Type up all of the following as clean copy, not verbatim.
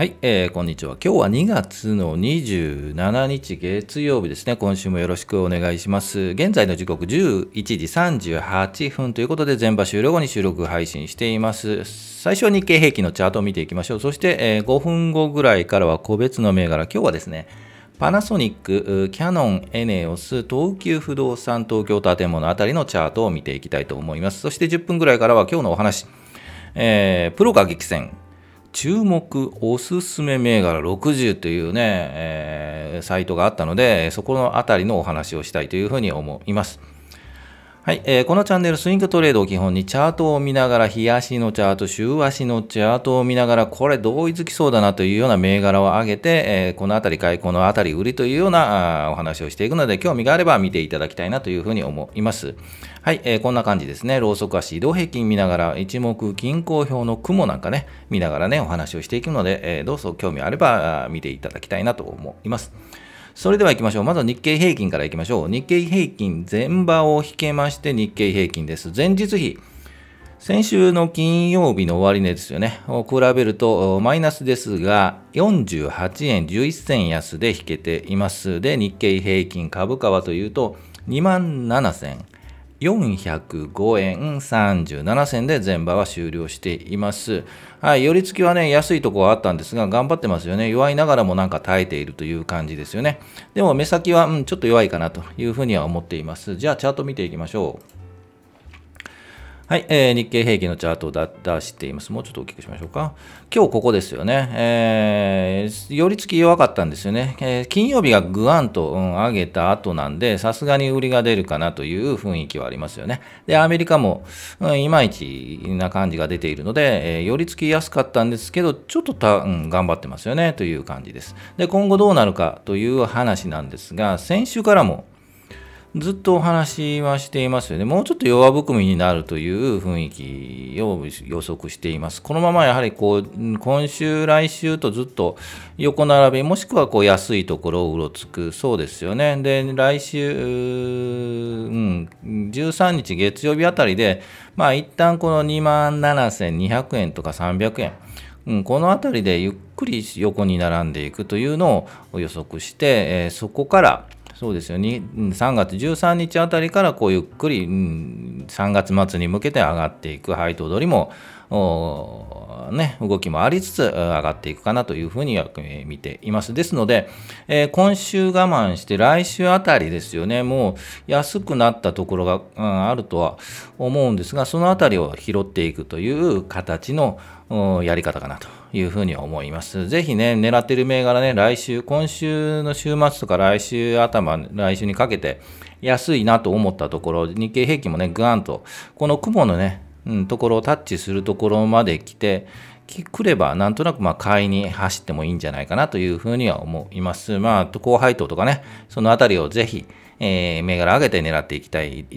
はい、こんにちは。今日は2月の27日月曜日ですね。今週もよろしくお願いします。現在の時刻11時38分ということで、前場終了後に収録配信しています。最初は日経平均のチャートを見ていきましょう。そして、5分後ぐらいからは個別の銘柄。今日はですね、パナソニック、キヤノン、エネオス、東急不動産、東京建物あたりのチャートを見ていきたいと思います。そして10分ぐらいからは今日のお話、プロが激戦。注目おすすめ銘柄60というね、サイトがあったので、そこのあたりのお話をしたいというふうに思います。はい、このチャンネルスイングトレードを基本にチャートを見ながら、日足のチャート、週足のチャートを見ながら、これ同意づきそうだなというような銘柄を上げて、このあたり買い、このあたり売りというようなお話をしていくので、興味があれば見ていただきたいなというふうに思います。はい、こんな感じですね。ローソク足、移動平均見ながら、一目均衡表の雲なんかね、見ながらね、お話をしていくので、どうぞ興味あれば見ていただきたいなと思います。それでは行きましょう。まずは日経平均から行きましょう。日経平均全場を引けまして、日経平均です。前日比、先週の金曜日の終値ですよね。を比べるとマイナスですが、48円11銭安で引けています。で、日経平均株価はというと、27,405 円37銭で前場は終了しています。はい、寄り付きはね、安いところはあったんですが、頑張ってますよね。弱いながらもなんか耐えているという感じですよね。でも目先は、ちょっと弱いかなというふうには思っています。じゃあチャート見ていきましょう。はい、日経平均のチャートを出しています。もうちょっと大きくしましょうか。今日ここですよね。寄り付き弱かったんですよね。金曜日がグワンと、上げた後なんで、さすがに売りが出るかなという雰囲気はありますよね。で、アメリカも、いまいちな感じが出ているので、寄り付きやすかったんですけど、ちょっと頑張ってますよねという感じです。で、今後どうなるかという話なんですが、先週からも、ずっとお話はしていますよね。もうちょっと弱含みになるという雰囲気を予測しています。このままやはりこう、今週来週とずっと横並び、もしくはこう安いところをうろつくそうですよね。で、来週、13日月曜日あたりで、まあ一旦この27,200 円とか300円、このあたりでゆっくり横に並んでいくというのを予測して、そこからそうですよね、3月13日あたりからこうゆっくり3月末に向けて上がっていく配当取りも、動きもありつつ上がっていくかなというふうに見ています。ですので、今週我慢して来週あたりですよね、もう安くなったところが、あるとは思うんですが、そのあたりを拾っていくという形のやり方かなというふうに思います。ぜひね、狙っている銘柄ね、来週、今週の週末とか来週頭、来週にかけて安いなと思ったところ、日経平均もね、ぐわんと、この雲のね、ところをタッチするところまで来て、くればなんとなくまあ買いに走ってもいいんじゃないかなというふうには思います。まあ、高配当とかね、そのあたりをぜひ、銘柄上げて狙ってい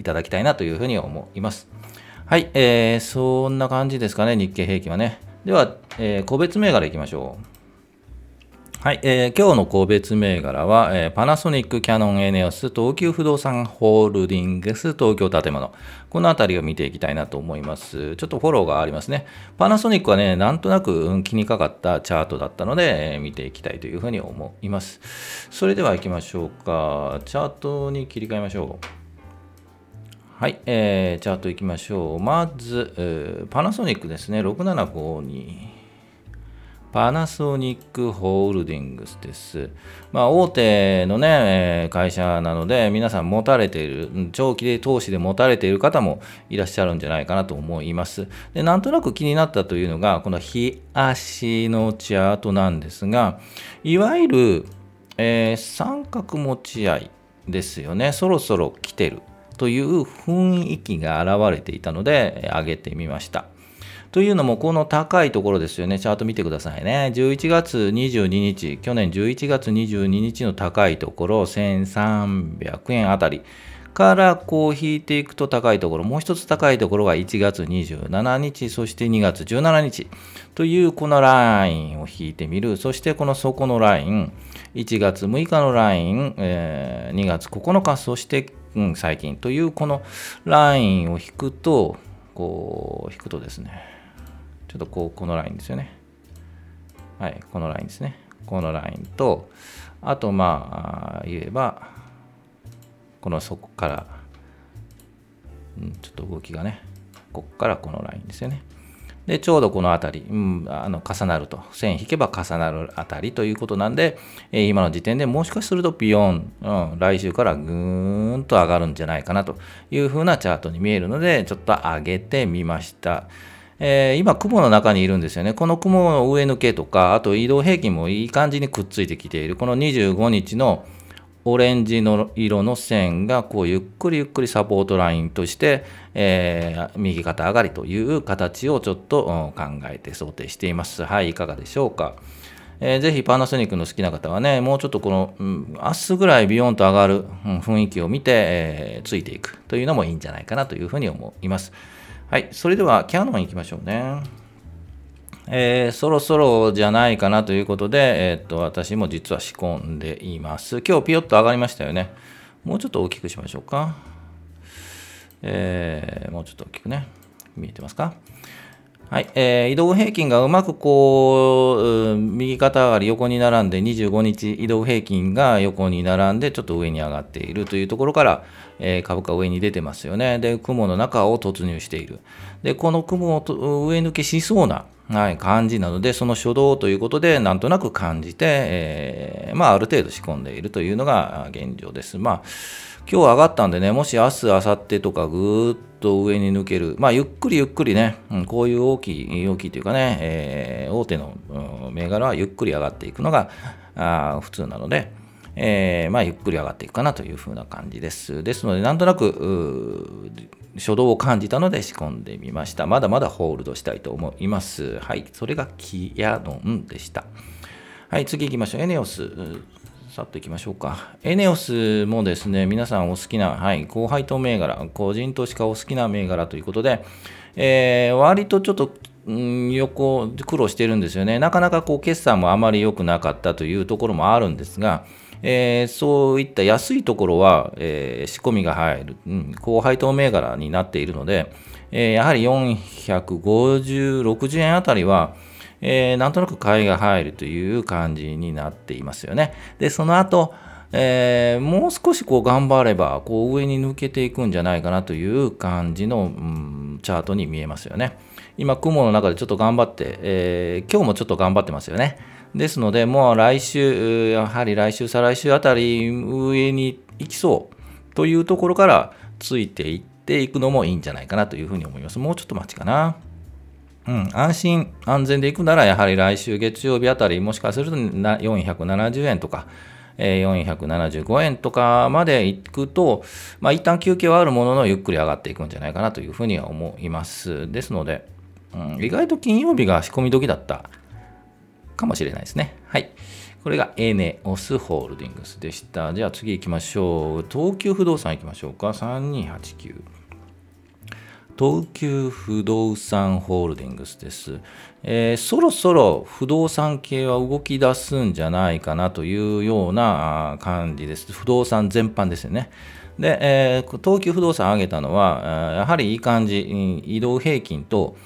ただきたいなというふうに思います。はい、そんな感じですかね、日経平均はね。では、個別銘柄いきましょう。はい、今日の個別銘柄は、パナソニック、キヤノン、エネオス、東急不動産ホールディングス、東京建物。このあたりを見ていきたいなと思います。ちょっとフォローがありますね。パナソニックはね、なんとなく気にかかったチャートだったので、見ていきたいというふうに思います。それでは行きましょうか。チャートに切り替えましょう。はい、チャートいきましょう。まず、パナソニックですね。6752。パナソニックホールディングスです。まあ、大手のね、会社なので、皆さん持たれている、長期で投資で持たれている方もいらっしゃるんじゃないかなと思います。で、なんとなく気になったというのが、この日足のチャートなんですが、いわゆる、三角持ち合いですよね。そろそろ来てる。という雰囲気が現れていたので上げてみました。というのもこの高いところですよね。チャート見てくださいね。11月22日、去年11月22日の高いところ1300円あたりからこう引いていくと高いところ、もう一つ高いところが1月27日、そして2月17日というこのラインを引いてみる。そしてこの底のライン、1月6日のライン、2月9日、そして最近というこのラインを引くと、こう引くとですね、ちょっとこうこのラインですよね。はい、このラインですね。このラインと、あとまあ言えばこの底から、ちょっと動きがね、こっからこのラインですよね。でちょうどこの辺り、重なると、線引けば重なるあたりということなんで、今の時点でもしかするとピヨン、来週からぐーんと上がるんじゃないかなというふうなチャートに見えるので、ちょっと上げてみました。今雲の中にいるんですよね。この雲の上抜けとか、あと移動平均もいい感じにくっついてきている。この25日のオレンジの色の線がこうゆっくりゆっくりサポートラインとして、右肩上がりという形をちょっと考えて想定しています。はい、いかがでしょうか。ぜひパナソニックの好きな方はね、もうちょっとこの、明日ぐらいビヨンと上がる、雰囲気を見て、ついていくというのもいいんじゃないかなというふうに思います。はい、それではキヤノンいきましょうね。そろそろじゃないかなということで、私も実は仕込んでいます。今日ピヨッと上がりましたよね。もうちょっと大きくしましょうか。もうちょっと大きくね。見えてますか？はい、移動平均がうまくこう、右肩上がり横に並んで、25日移動平均が横に並んでちょっと上に上がっているというところから、株価上に出てますよね。で雲の中を突入している。でこの雲を上抜けしそうな、はい、感じなので、その初動ということでなんとなく感じて、ある程度仕込んでいるというのが現状です。今日上がったんでね、もし明日、明後日とかぐーっと上に抜ける、ゆっくりゆっくりね、こういう大きいというかね、大手の銘柄はゆっくり上がっていくのが普通なので、ゆっくり上がっていくかなというふうな感じです。ですので、なんとなく初動を感じたので仕込んでみました。まだまだホールドしたいと思います。はい、それがキヤノンでした。はい、次行きましょう。エネオス。さっといきましょうか。エネオスもですね、皆さんお好きな、はい、高配当銘柄、個人投資家お好きな銘柄ということで、割とちょっと、苦労してるんですよね。なかなかこう決算もあまり良くなかったというところもあるんですが、そういった安いところは、仕込みが入る、高配当銘柄になっているので、やはり450、60円あたりは、なんとなく買いが入るという感じになっていますよね。で、その後、もう少しこう頑張ればこう上に抜けていくんじゃないかなという感じの、チャートに見えますよね。今、雲の中でちょっと頑張って、今日もちょっと頑張ってますよね。ですので、もう来週、やはり来週、再来週あたり上に行きそうというところからついていっていくのもいいんじゃないかなというふうに思います。もうちょっと待ちかな。安心安全でいくなら、やはり来週月曜日あたり、もしかすると470円とか、475円とかまでいくと、一旦休憩はあるもののゆっくり上がっていくんじゃないかなというふうには思います。ですので、意外と金曜日が仕込み時だったかもしれないですね。はい。これがエネオスホールディングスでした。じゃあ次行きましょう。東急不動産行きましょうか。3289。東急不動産ホールディングスです。そろそろ不動産系は動き出すんじゃないかなというような感じです。不動産全般ですよね。で、東急不動産上げたのは、やはりいい感じ、移動平均と、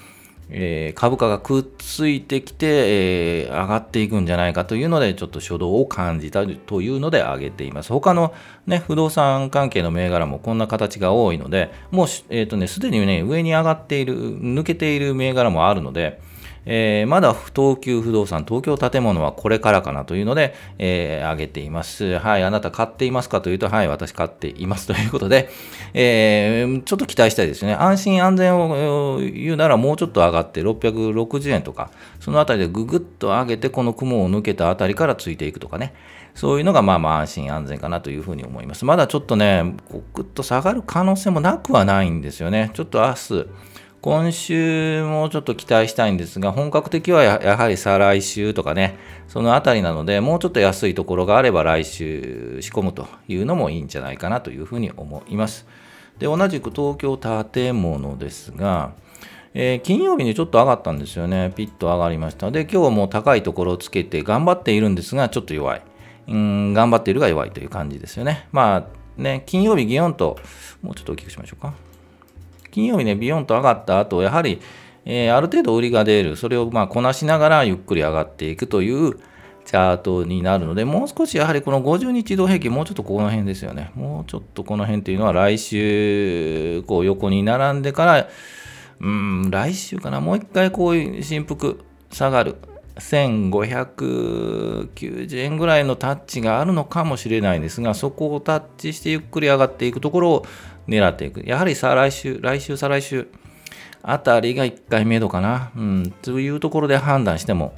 株価がくっついてきて、上がっていくんじゃないかというので、ちょっと初動を感じたというので上げています。他の、ね、不動産関係の銘柄もこんな形が多いので、もうすでにね、上に上がっている、抜けている銘柄もあるので、まだ東急不動産、東京建物はこれからかなというので、上げています。はい、あなた買っていますかというと、はい、私買っていますということで、ちょっと期待したいですね。安心安全を言うなら、もうちょっと上がって660円とか、そのあたりでぐぐっと上げて、この雲を抜けたあたりからついていくとかね。そういうのが安心安全かなというふうに思います。まだちょっとね、ぐっと下がる可能性もなくはないんですよね。ちょっと明日、今週もちょっと期待したいんですが、本格的はやはり再来週とかね、そのあたりなので、もうちょっと安いところがあれば来週仕込むというのもいいんじゃないかなというふうに思います。で、同じく東京建物ですが、金曜日にちょっと上がったんですよね。ピッと上がりました。で、今日も高いところをつけて頑張っているんですが、ちょっと弱い。頑張っているが弱いという感じですよね。金曜日ギヨンと、もうちょっと大きくしましょうか。金曜日ね、ビヨンと上がった後、やはり、ある程度売りが出る、それをまあこなしながらゆっくり上がっていくというチャートになるので、もう少しやはりこの50日移動平均、もうちょっとこの辺ですよね。もうちょっとこの辺というのは来週こう横に並んでから、来週かな、もう一回こういう振幅下がる1590円ぐらいのタッチがあるのかもしれないんですが、そこをタッチしてゆっくり上がっていくところを狙っていく。やはり再来週あたりが1回目度かな、というところで判断しても、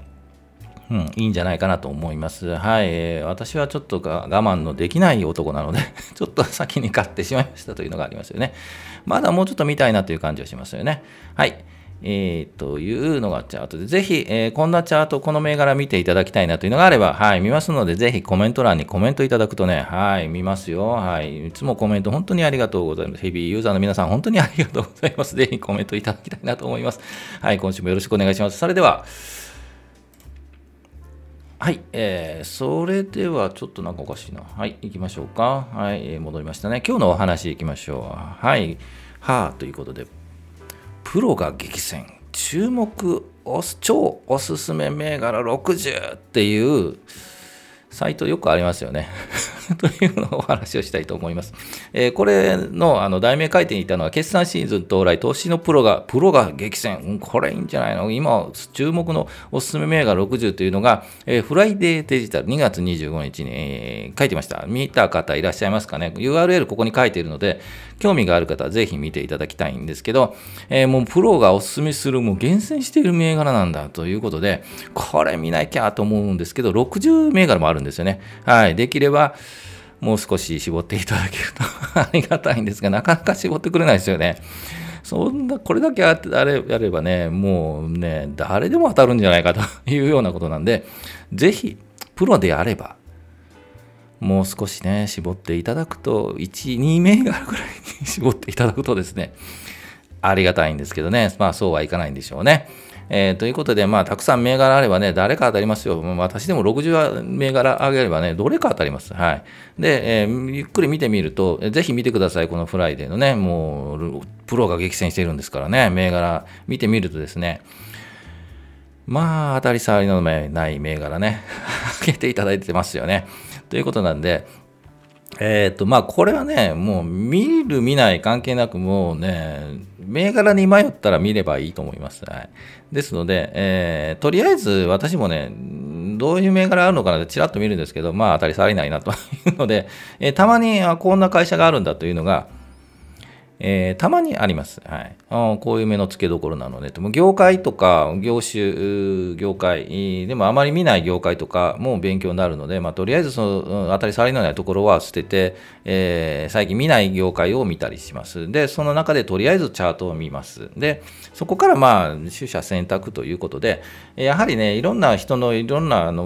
いいんじゃないかなと思います。はい、私はちょっと我慢のできない男なので、ちょっと先に買ってしまいましたというのがありますよね。まだもうちょっと見たいなという感じはしますよね。はい。というのがチャートで、ぜひ、こんなチャート、この銘柄見ていただきたいなというのがあれば、はい、見ますので、ぜひコメント欄にコメントいただくとね、はい、見ますよ。はい、いつもコメント本当にありがとうございます。ヘビーユーザーの皆さん、本当にありがとうございます。ぜひコメントいただきたいなと思います。はい、今週もよろしくお願いします。それでは、はい、それではちょっとなんかおかしいな。はい、行きましょうか。はい、戻りましたね。今日のお話行きましょう。はい、ということで、プロが激戦、注目超おすすめ銘柄60っていうサイトよくありますよねというのをお話をしたいと思います。これの題名書いていたのは、決算シーズン到来、投資のプロが激戦、これいいんじゃないの。今注目のおすすめ銘柄60というのが、フライデーデジタル2月25日に、書いてました。見た方いらっしゃいますかね。 URL ここに書いているので、興味がある方はぜひ見ていただきたいんですけど、もうプロがおすすめする、もう厳選している銘柄なんだということで、これ見なきゃと思うんですけど、60銘柄もあるんですよね。はい、できればもう少し絞っていただけるとありがたいんですが、なかなか絞ってくれないですよね。そんなこれだけやればね、もうね、誰でも当たるんじゃないかというようなことなんで、ぜひプロであればもう少しね、絞っていただくと、1、2銘柄ぐらいに絞っていただくとですね、ありがたいんですけどね、まあそうはいかないんでしょうね。ということで、まあたくさん銘柄あればね、誰か当たりますよ。私でも60銘柄あげればね、どれか当たります。はい。で、ゆっくり見てみると、ぜひ見てください。このフライデーのね、もうプロが激戦しているんですからね、銘柄見てみるとですね、まあ当たり障りのない銘柄ね、あげていただいてますよね。ということなんで、まあこれはね、もう見る見ない関係なく、もうね、銘柄に迷ったら見ればいいと思います。はい、ですので、とりあえず私もね、どういう銘柄あるのかなってちらっと見るんですけど、まあ当たり障りないなというので、たまにこんな会社があるんだというのが、たまにあります。はい、こういう目の付けどころなので、業界とか業種、業界でもあまり見ない業界とかも勉強になるので、まあ、とりあえずその当たり障りのないところは捨てて、最近見ない業界を見たりします。で、その中でとりあえずチャートを見ます。で、そこからまあ取捨選択ということで、やはりね、いろんな人のいろんな考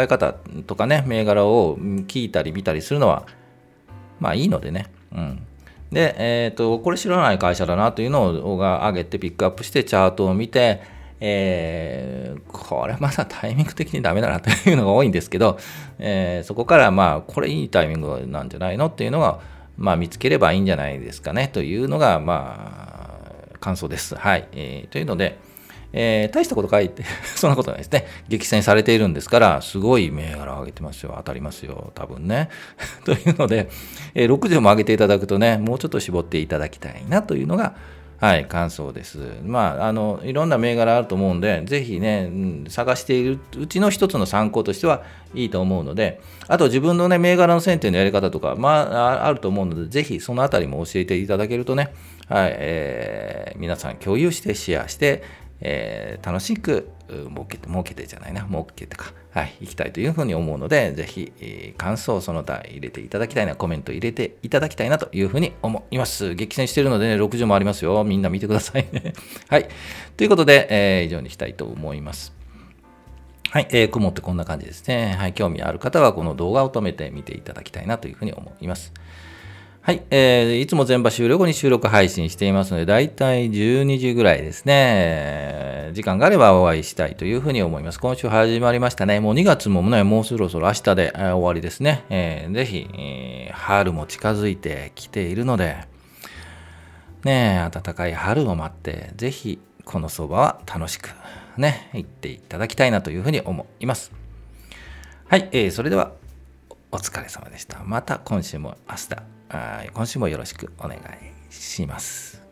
え方とかね、銘柄を聞いたり見たりするのはまあいいのでね。で、これ知らない会社だなというのを上げてピックアップしてチャートを見て、これまだタイミング的にダメだなというのが多いんですけど、そこからまあこれいいタイミングなんじゃないのっていうのが、まあ、見つければいいんじゃないですかねというのがまあ感想です。はい、というので、大したこと書いてそんなことないですね。激戦されているんですから、すごい銘柄を上げてますよ。当たりますよ、多分ねというので、60も上げていただくとね、もうちょっと絞っていただきたいなというのが、はい、感想です。まあいろんな銘柄あると思うんで、ぜひね、探しているうちの一つの参考としてはいいと思うので、あと自分のね、銘柄の選定のやり方とか、まああると思うので、ぜひそのあたりも教えていただけるとね、はい、皆さん共有してシェアして、楽しく儲けてはい、いきたいというふうに思うので、ぜひ、感想をその他入れていただきたいな、コメント入れていただきたいなというふうに思います。激戦しているので、ね、60もありますよ。みんな見てくださいね。はい。ということで、以上にしたいと思います。はい、雲ってこんな感じですね。はい、興味ある方はこの動画を止めて見ていただきたいなというふうに思います。はい、いつも前場終了後に収録配信していますので、だいたい12時ぐらいですね。時間があればお会いしたいというふうに思います。今週始まりましたね。もう2月もね、もうそろそろ明日で、終わりですね。ぜひ、春も近づいてきているので、ね、暖かい春を待って、ぜひこの相場は楽しくね行っていただきたいなというふうに思います。はい、それではお疲れ様でした。また今週もよろしくお願いします。